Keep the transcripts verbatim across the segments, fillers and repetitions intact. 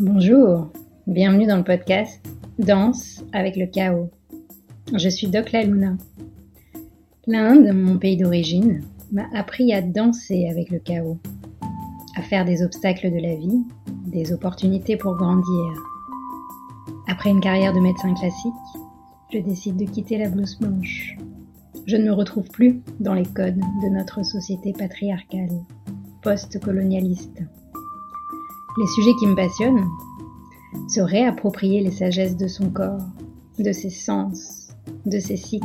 Bonjour, bienvenue dans le podcast Danse avec le chaos. Je suis Doc Laluna. L'Inde, mon pays d'origine, m'a appris à danser avec le chaos, à faire des obstacles de la vie, des opportunités pour grandir. Après une carrière de médecin classique, je décide de quitter la blouse blanche. Je ne me retrouve plus dans les codes de notre société patriarcale, post-colonialiste. Les sujets qui me passionnent, se réapproprier les sagesses de son corps, de ses sens, de ses cycles,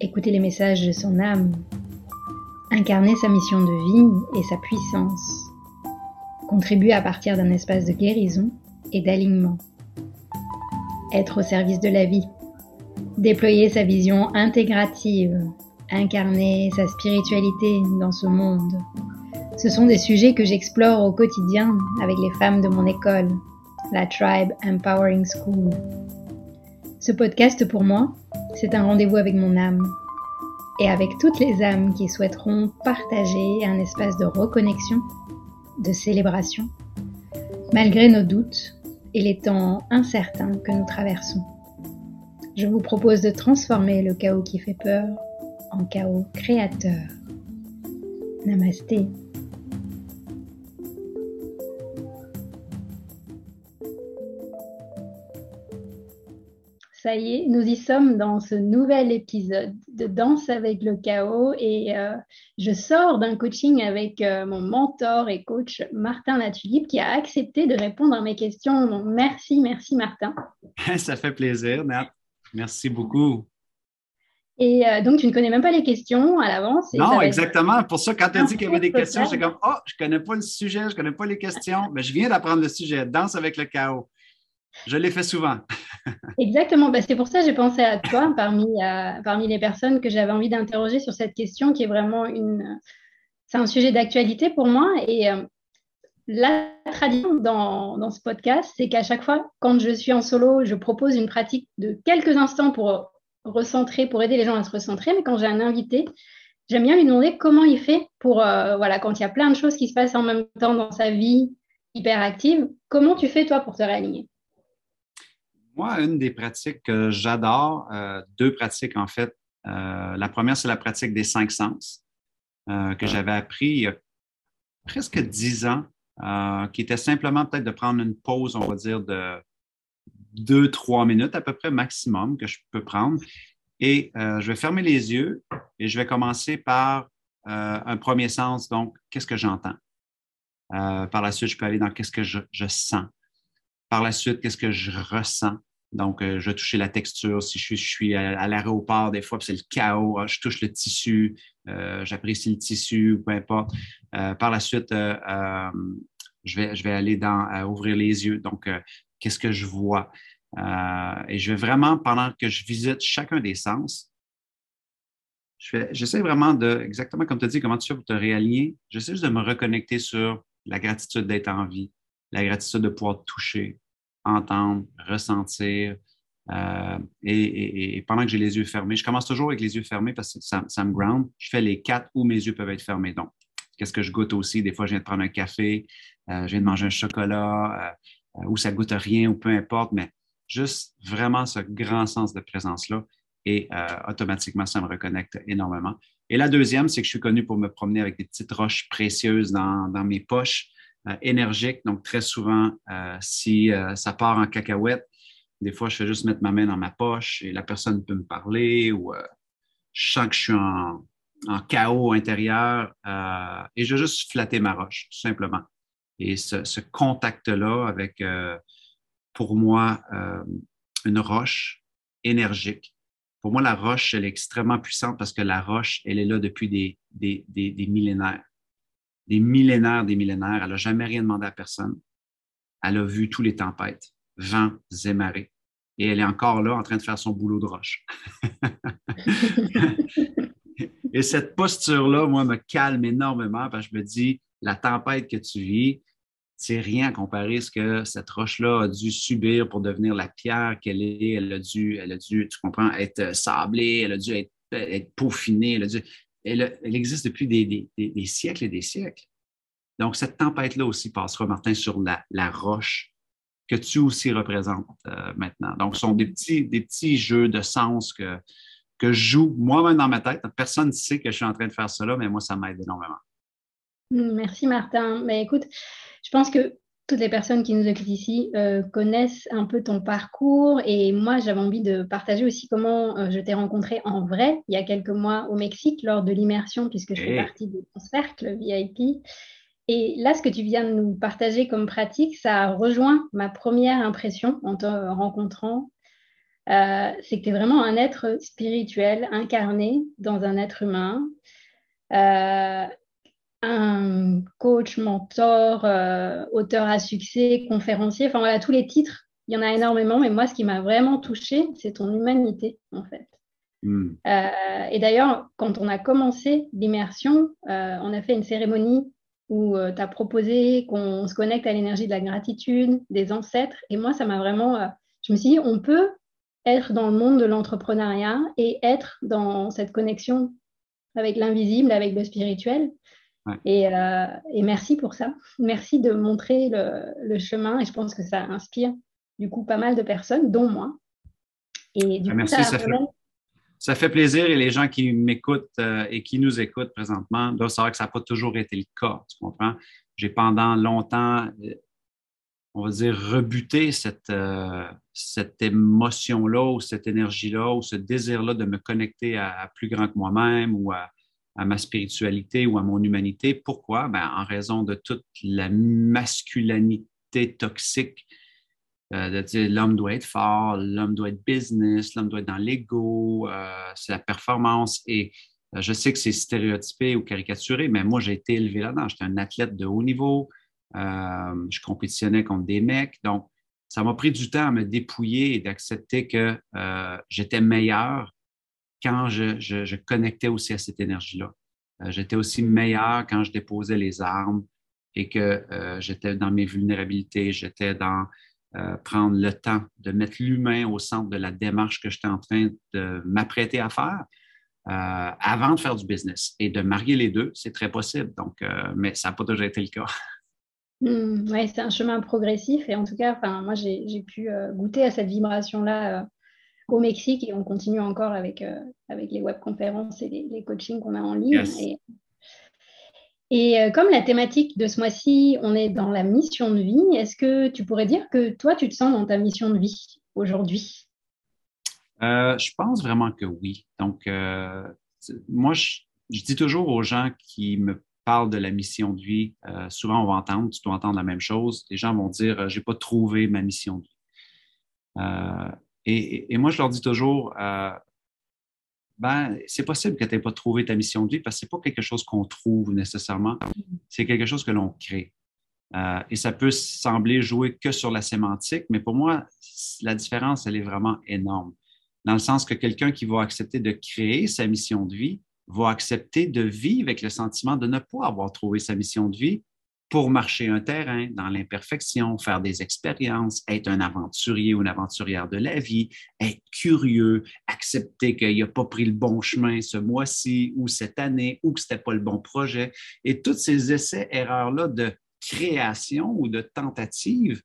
écouter les messages de son âme, incarner sa mission de vie et sa puissance, contribuer à partir d'un espace de guérison et d'alignement, être au service de la vie, déployer sa vision intégrative, incarner sa spiritualité dans ce monde. Ce sont des sujets que j'explore au quotidien avec les femmes de mon école, la Tribe Empowering School. Ce podcast, pour moi, c'est un rendez-vous avec mon âme et avec toutes les âmes qui souhaiteront partager un espace de reconnexion, de célébration, malgré nos doutes et les temps incertains que nous traversons. Je vous propose de transformer le chaos qui fait peur en chaos créateur. Namasté. Ça y est, nous y sommes dans ce nouvel épisode de Danse avec le chaos et euh, je sors d'un coaching avec euh, mon mentor et coach Martin Latulippe qui a accepté de répondre à mes questions. Donc, merci, merci Martin. Ça fait plaisir, Nat. Merci beaucoup. Et euh, donc, tu ne connais même pas les questions à l'avance. Et non, exactement. Être... Pour ça, quand tu as dit qu'il y avait des questions, c'est comme « Ah, oh, je ne connais pas le sujet, je ne connais pas les questions. » Mais je viens d'apprendre le sujet, Danse avec le chaos. Je l'ai fait souvent. Exactement. Ben, c'est pour ça que j'ai pensé à toi parmi, euh, parmi les personnes que j'avais envie d'interroger sur cette question qui est vraiment une... C'est un sujet d'actualité pour moi. Et euh, la tradition dans, dans ce podcast, c'est qu'à chaque fois, quand je suis en solo, je propose une pratique de quelques instants pour recentrer, pour aider les gens à se recentrer. Mais quand j'ai un invité, j'aime bien lui demander comment il fait pour... Euh, voilà, quand il y a plein de choses qui se passent en même temps dans sa vie hyper active, comment tu fais toi pour te réaligner? Moi, une des pratiques que j'adore, euh, deux pratiques en fait. Euh, la première, c'est la pratique des cinq sens euh, que j'avais appris il y a presque dix ans, euh, qui était simplement peut-être de prendre une pause, on va dire, de deux, trois minutes à peu près maximum que je peux prendre. Et euh, je vais fermer les yeux et je vais commencer par euh, un premier sens, donc qu'est-ce que j'entends. Euh, par la suite, je peux aller dans qu'est-ce que je, je sens. Par la suite, qu'est-ce que je ressens? Donc, euh, je vais toucher la texture. Si je suis, je suis à, à l'aéroport, des fois, puis c'est le chaos. Je touche le tissu, euh, j'apprécie le tissu, peu importe. Euh, par la suite, euh, euh, je vais, je vais aller dans, euh, ouvrir les yeux. Donc, euh, qu'est-ce que je vois? Euh, et je vais vraiment, pendant que je visite chacun des sens, je vais, j'essaie vraiment de, exactement comme tu as dit, comment tu fais pour te réaligner, j'essaie juste de me reconnecter sur la gratitude d'être en vie, la gratitude de pouvoir toucher, entendre, ressentir. Euh, et, et, et pendant que j'ai les yeux fermés, je commence toujours avec les yeux fermés parce que ça, ça me ground. Je fais les quatre où mes yeux peuvent être fermés. Donc, qu'est-ce que je goûte aussi? Des fois, je viens de prendre un café, euh, je viens de manger un chocolat, euh, ou ça ne goûte rien, ou peu importe, mais juste vraiment ce grand sens de présence-là. Et euh, automatiquement, ça me reconnecte énormément. Et la deuxième, c'est que je suis connu pour me promener avec des petites roches précieuses dans, dans mes poches. Euh, énergique, donc très souvent, euh, si euh, ça part en cacahuète, des fois, je fais juste mettre ma main dans ma poche et la personne peut me parler ou euh, je sens que je suis en, en chaos intérieur euh, et je veux juste flatter ma roche, tout simplement. Et ce, ce contact-là avec, euh, pour moi, euh, une roche énergique. Pour moi, la roche, elle est extrêmement puissante parce que la roche, elle est là depuis des, des, des, des millénaires. Des millénaires, des millénaires. Elle n'a jamais rien demandé à personne. Elle a vu tous les tempêtes, vents et marées. Et elle est encore là en train de faire son boulot de roche. Et cette posture-là, moi, me calme énormément parce que je me dis, la tempête que tu vis, c'est rien à comparer à ce que cette roche-là a dû subir pour devenir la pierre qu'elle est. Elle a dû, elle a dû, tu comprends, être sablée, elle a dû être, être peaufinée, elle a dû... Elle, elle existe depuis des, des, des, des siècles et des siècles. Donc, cette tempête-là aussi passera, Martin, sur la, la roche que tu aussi représentes euh, maintenant. Donc, ce sont des petits, des petits jeux de sens que, que je joue moi-même dans ma tête. Personne ne sait que je suis en train de faire cela, mais moi, ça m'aide énormément. Merci, Martin. Mais écoute, je pense que toutes les personnes qui nous écoutent ici euh, connaissent un peu ton parcours, et moi, j'avais envie de partager aussi comment euh, je t'ai rencontré en vrai il y a quelques mois au Mexique lors de l'immersion, puisque je hey. fais partie de ton cercle V I P. Et là, ce que tu viens de nous partager comme pratique, ça rejoint ma première impression en te rencontrant. Euh, c'est que tu es vraiment un être spirituel incarné dans un être humain, euh, un coach, mentor, euh, auteur à succès, conférencier. Enfin voilà, tous les titres, il y en a énormément. Mais moi, ce qui m'a vraiment touchée, c'est ton humanité, en fait. Mm. Euh, et d'ailleurs, quand on a commencé l'immersion, euh, on a fait une cérémonie où tu as proposé qu'on se connecte à l'énergie de la gratitude, des ancêtres. Et moi, ça m'a vraiment... Je me suis dit, on peut être dans le monde de l'entrepreneuriat et être dans cette connexion avec l'invisible, avec le spirituel. Ouais. Et, euh, et merci pour ça. Merci de montrer le, le chemin. Et je pense que ça inspire, du coup, pas mal de personnes, dont moi. Et du merci, coup, ça, ça fait... Vraiment... Ça fait plaisir, et les gens qui m'écoutent euh, et qui nous écoutent présentement doivent savoir que ça n'a pas toujours été le cas, tu comprends? J'ai pendant longtemps, on va dire, rebuté cette, euh, cette émotion-là ou cette énergie-là ou ce désir-là de me connecter à, à plus grand que moi-même ou à, à ma spiritualité ou à mon humanité. Pourquoi? Ben, en raison de toute la masculinité toxique. Euh, de dire l'homme doit être fort, l'homme doit être business, l'homme doit être dans l'ego, euh, c'est la performance. Et euh, je sais que c'est stéréotypé ou caricaturé, mais moi, j'ai été élevé là-dedans. J'étais un athlète de haut niveau. Euh, je compétitionnais contre des mecs. Donc, ça m'a pris du temps à me dépouiller et d'accepter que euh, j'étais meilleur quand je, je, je connectais aussi à cette énergie-là. Euh, j'étais aussi meilleur quand je déposais les armes et que euh, j'étais dans mes vulnérabilités, j'étais dans... Euh, prendre le temps de mettre l'humain au centre de la démarche que j'étais en train de m'apprêter à faire euh, avant de faire du business. Et de marier les deux, c'est très possible. Donc, euh, mais ça n'a pas déjà été le cas. Mmh, oui, c'est un chemin progressif. Et en tout cas, moi, j'ai, j'ai pu euh, goûter à cette vibration-là euh, au Mexique, et on continue encore avec, euh, avec les webconférences et les, les coachings qu'on a en ligne. Yes. Et... Et comme la thématique de ce mois-ci, on est dans la mission de vie, est-ce que tu pourrais dire que toi, tu te sens dans ta mission de vie aujourd'hui? Euh, je pense vraiment que oui. Donc, euh, moi, je, je dis toujours aux gens qui me parlent de la mission de vie, euh, souvent on va entendre, tu dois entendre la même chose, les gens vont dire « j'ai pas trouvé ma mission de vie euh, ». Et, et moi, je leur dis toujours euh, ben, c'est possible que tu n'aies pas trouvé ta mission de vie, parce que ce n'est pas quelque chose qu'on trouve nécessairement, c'est quelque chose que l'on crée. Euh, et ça peut sembler jouer que sur la sémantique, mais pour moi, la différence, elle est vraiment énorme. Dans le sens que quelqu'un qui va accepter de créer sa mission de vie va accepter de vivre avec le sentiment de ne pas avoir trouvé sa mission de vie pour marcher un terrain dans l'imperfection, faire des expériences, être un aventurier ou une aventurière de la vie, être curieux, accepter qu'il n'a pas pris le bon chemin ce mois-ci ou cette année, ou que ce n'était pas le bon projet. Et tous ces essais-erreurs-là de création ou de tentative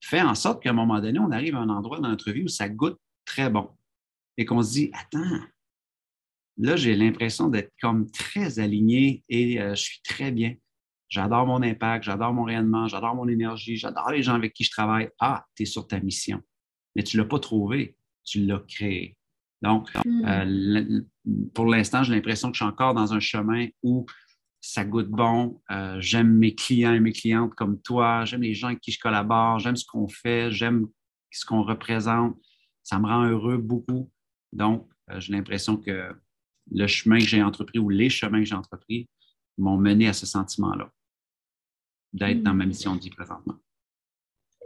fait en sorte qu'à un moment donné, on arrive à un endroit dans notre vie où ça goûte très bon et qu'on se dit « Attends, là, j'ai l'impression d'être comme très aligné et euh, je suis très bien. » J'adore mon impact, j'adore mon rayonnement, j'adore mon énergie, j'adore les gens avec qui je travaille. Ah, tu es sur ta mission. Mais tu ne l'as pas trouvée, tu l'as créée. Donc, mm. euh, pour l'instant, j'ai l'impression que je suis encore dans un chemin où ça goûte bon. Euh, j'aime mes clients et mes clientes comme toi, j'aime les gens avec qui je collabore, j'aime ce qu'on fait, j'aime ce qu'on représente. Ça me rend heureux beaucoup. Donc, euh, j'ai l'impression que le chemin que j'ai entrepris ou les chemins que j'ai entrepris m'ont mené à ce sentiment-là, d'être dans ma mission de vie présentement.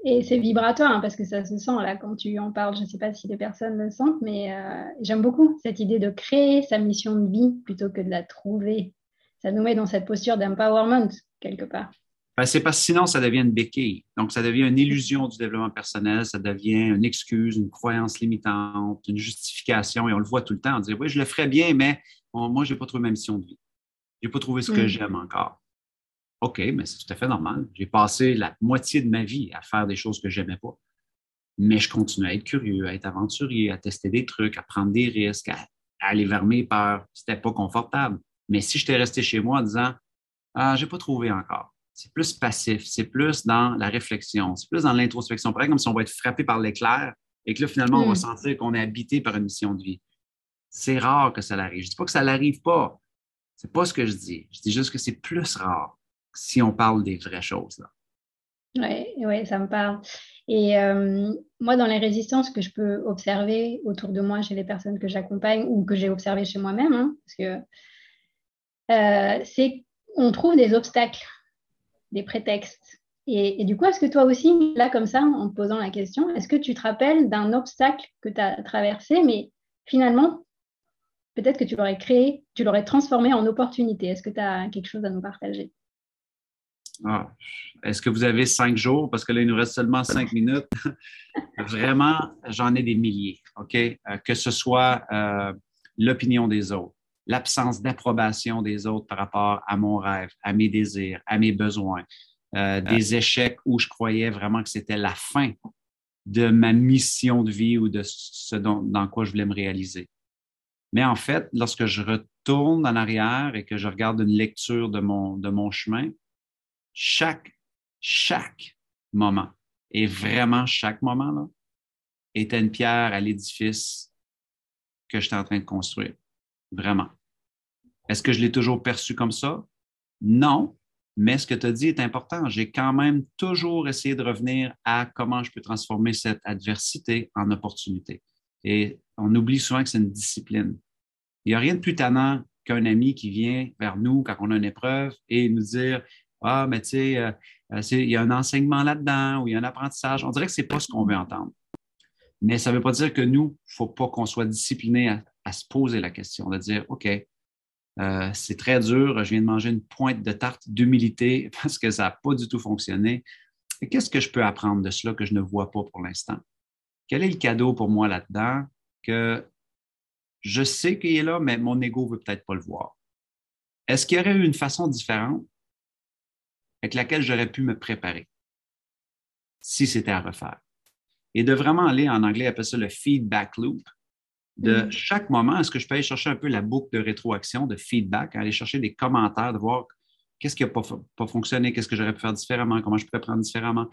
Et c'est vibratoire, hein, parce que ça se sent là quand tu en parles. Je ne sais pas si les personnes le sentent, mais euh, j'aime beaucoup cette idée de créer sa mission de vie plutôt que de la trouver. Ça nous met dans cette posture d'empowerment quelque part. Ben, c'est parce que sinon, ça devient une béquille. Donc, ça devient une illusion du développement personnel, ça devient une excuse, une croyance limitante, une justification, et on le voit tout le temps. On dit « oui, je le ferais bien, mais bon, moi, je n'ai pas trouvé ma mission de vie. Je n'ai pas trouvé ce que mmh. j'aime encore. OK, mais c'est tout à fait normal. J'ai passé la moitié de ma vie à faire des choses que je n'aimais pas. Mais je continue à être curieux, à être aventurier, à tester des trucs, à prendre des risques, à, à aller vers mes peurs. C'était pas confortable. Mais si j'étais resté chez moi en disant « Ah, j'ai pas trouvé encore », c'est plus passif, c'est plus dans la réflexion, c'est plus dans l'introspection. Pareil comme si on va être frappé par l'éclair et que là, finalement, mmh. on va sentir qu'on est habité par une mission de vie. C'est rare que ça l'arrive. Je dis pas que ça l'arrive pas. C'est pas ce que je dis. Je dis juste que c'est plus rare si on parle des vraies choses, là. Oui, ouais, ça me parle. Et euh, moi, dans les résistances que je peux observer autour de moi chez les personnes que j'accompagne ou que j'ai observées chez moi-même, hein, parce que euh, c'est on trouve des obstacles, des prétextes. Et, et du coup, est-ce que toi aussi, là comme ça, en te posant la question, est-ce que tu te rappelles d'un obstacle que tu as traversé, mais finalement, peut-être que tu l'aurais créé, tu l'aurais transformé en opportunité. Est-ce que tu as quelque chose à nous partager? Ah, est-ce que vous avez cinq jours? Parce que là, il nous reste seulement cinq minutes. Vraiment, j'en ai des milliers, OK? Euh, que ce soit euh, l'opinion des autres, l'absence d'approbation des autres par rapport à mon rêve, à mes désirs, à mes besoins, euh, des échecs où je croyais vraiment que c'était la fin de ma mission de vie ou de ce dont, dans quoi je voulais me réaliser. Mais en fait, lorsque je retourne en arrière et que je regarde une lecture de mon, de mon chemin, Chaque, chaque moment, et vraiment chaque moment, là, était une pierre à l'édifice que j'étais en train de construire. Vraiment. Est-ce que je l'ai toujours perçu comme ça? Non, mais ce que tu as dit est important. J'ai quand même toujours essayé de revenir à comment je peux transformer cette adversité en opportunité. Et on oublie souvent que c'est une discipline. Il n'y a rien de plus tannant qu'un ami qui vient vers nous quand on a une épreuve et nous dire... Ah, mais tu sais, euh, il y a un enseignement là-dedans ou il y a un apprentissage. On dirait que ce n'est pas ce qu'on veut entendre. Mais ça ne veut pas dire que nous, il ne faut pas qu'on soit discipliné à, à se poser la question, de dire, OK, euh, c'est très dur, je viens de manger une pointe de tarte d'humilité parce que ça n'a pas du tout fonctionné. Et qu'est-ce que je peux apprendre de cela que je ne vois pas pour l'instant? Quel est le cadeau pour moi là-dedans que je sais qu'il est là, mais mon ego ne veut peut-être pas le voir? Est-ce qu'il y aurait eu une façon différente avec laquelle j'aurais pu me préparer, si c'était à refaire? Et de vraiment aller, en anglais, on appelle ça le feedback loop, de mm. chaque moment, est-ce que je peux aller chercher un peu la boucle de rétroaction, de feedback, aller chercher des commentaires, de voir qu'est-ce qui n'a pas, pas fonctionné, qu'est-ce que j'aurais pu faire différemment, comment je pourrais prendre différemment.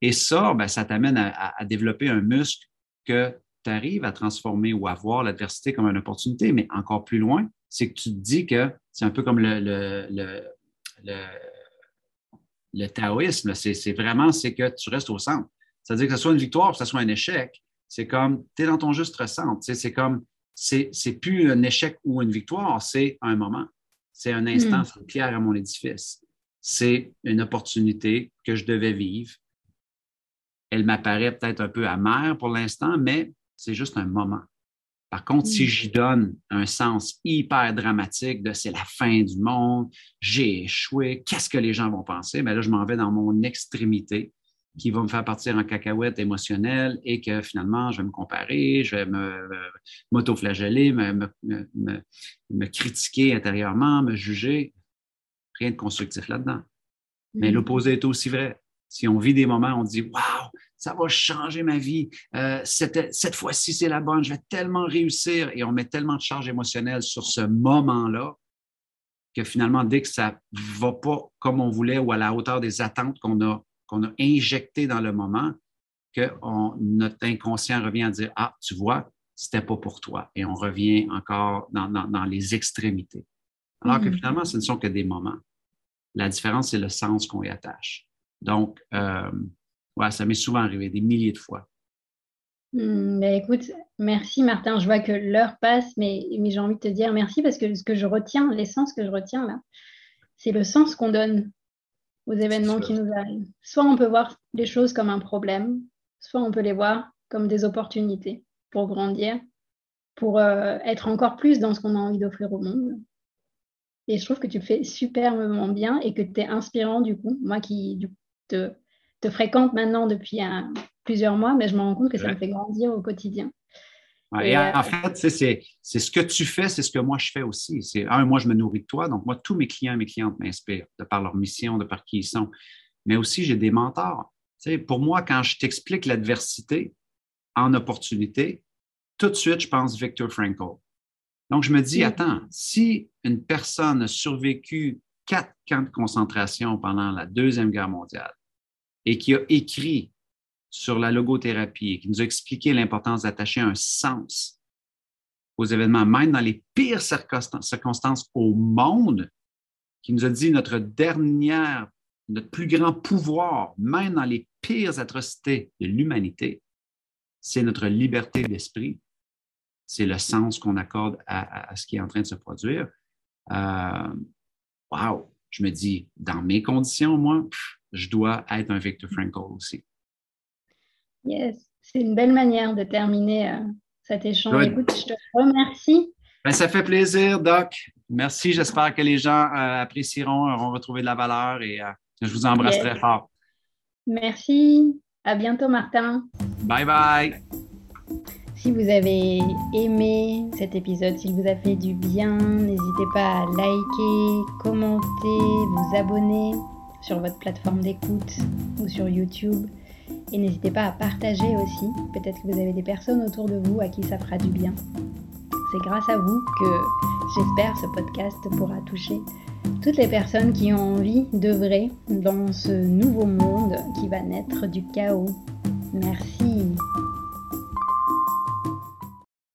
Et ça, ben, ça t'amène à, à, à développer un muscle que tu arrives à transformer ou à voir l'adversité comme une opportunité, mais encore plus loin, c'est que tu te dis que c'est un peu comme le... le, le, le Le taoïsme, c'est, c'est vraiment c'est que tu restes au centre. C'est-à-dire que ce soit une victoire ou que ce soit un échec, c'est comme tu es dans ton juste centre. C'est, c'est comme, c'est, c'est plus un échec ou une victoire, c'est un moment. C'est un instant, mm. c'est une pierre à mon édifice. C'est une opportunité que je devais vivre. Elle m'apparaît peut-être un peu amère pour l'instant, mais c'est juste un moment. Par contre, si j'y donne un sens hyper dramatique de « c'est la fin du monde, j'ai échoué, qu'est-ce que les gens vont penser? » Bien là, je m'en vais dans mon extrémité qui va me faire partir en cacahuète émotionnelle et que finalement, je vais me comparer, je vais me, me, m'autoflageller, me, me, me, me critiquer intérieurement, me juger. Rien de constructif là-dedans. Mais mm. l'opposé est aussi vrai. Si on vit des moments, on dit « Wow! » Ça va changer ma vie. Euh, cette, cette fois-ci, c'est la bonne. Je vais tellement réussir. Et on met tellement de charge émotionnelle sur ce moment-là que finalement, dès que ça ne va pas comme on voulait ou à la hauteur des attentes qu'on a, qu'on a injectées dans le moment, que on, notre inconscient revient à dire « Ah, tu vois, c'était pas pour toi. » Et on revient encore dans, dans, dans les extrémités. Alors mmh. que finalement, ce ne sont que des moments. La différence, c'est le sens qu'on y attache. Donc, euh, ouais, ça m'est souvent arrivé, des milliers de fois. Mmh, ben écoute, merci Martin. Je vois que l'heure passe, mais, mais j'ai envie de te dire merci parce que ce que je retiens, l'essence que je retiens là, c'est le sens qu'on donne aux événements qui nous arrivent. Soit on peut voir les choses comme un problème, soit on peut les voir comme des opportunités pour grandir, pour euh, être encore plus dans ce qu'on a envie d'offrir au monde. Et je trouve que tu le fais superbement bien et que tu es inspirant du coup. Moi qui du coup, te... te fréquente maintenant depuis uh, plusieurs mois, mais je me rends compte que ça ouais. me fait grandir au quotidien. Et, et euh... en fait, c'est, c'est ce que tu fais, c'est ce que moi je fais aussi. C'est, un, moi je me nourris de toi, donc moi tous mes clients et mes clientes m'inspirent de par leur mission, de par qui ils sont. Mais aussi, j'ai des mentors. Tu sais, pour moi, quand je t'explique l'adversité en opportunité, tout de suite, je pense Viktor Frankl. Donc, je me dis, attends, si une personne a survécu quatre camps de concentration pendant la Deuxième Guerre mondiale et qui a écrit sur la logothérapie et qui nous a expliqué l'importance d'attacher un sens aux événements, même dans les pires circonstances au monde, qui nous a dit notre dernière, notre plus grand pouvoir, même dans les pires atrocités de l'humanité, c'est notre liberté d'esprit. C'est le sens qu'on accorde à, à, à ce qui est en train de se produire. Euh, wow! Je me dis, dans mes conditions, moi, je dois être un Viktor Frankl aussi. Yes! C'est une belle manière de terminer euh, cet échange. Je... Écoute, je te remercie. Ben, ça fait plaisir, Doc. Merci. J'espère que les gens euh, apprécieront, auront retrouvé de la valeur et euh, je vous embrasse yes. très fort. Merci. À bientôt, Martin. Bye bye! Si vous avez aimé cet épisode, s'il vous a fait du bien, n'hésitez pas à liker, commenter, vous abonner sur votre plateforme d'écoute ou sur YouTube. Et n'hésitez pas à partager aussi. Peut-être que vous avez des personnes autour de vous à qui ça fera du bien. C'est grâce à vous que, j'espère, ce podcast pourra toucher toutes les personnes qui ont envie d'œuvrer dans ce nouveau monde qui va naître du chaos. Merci.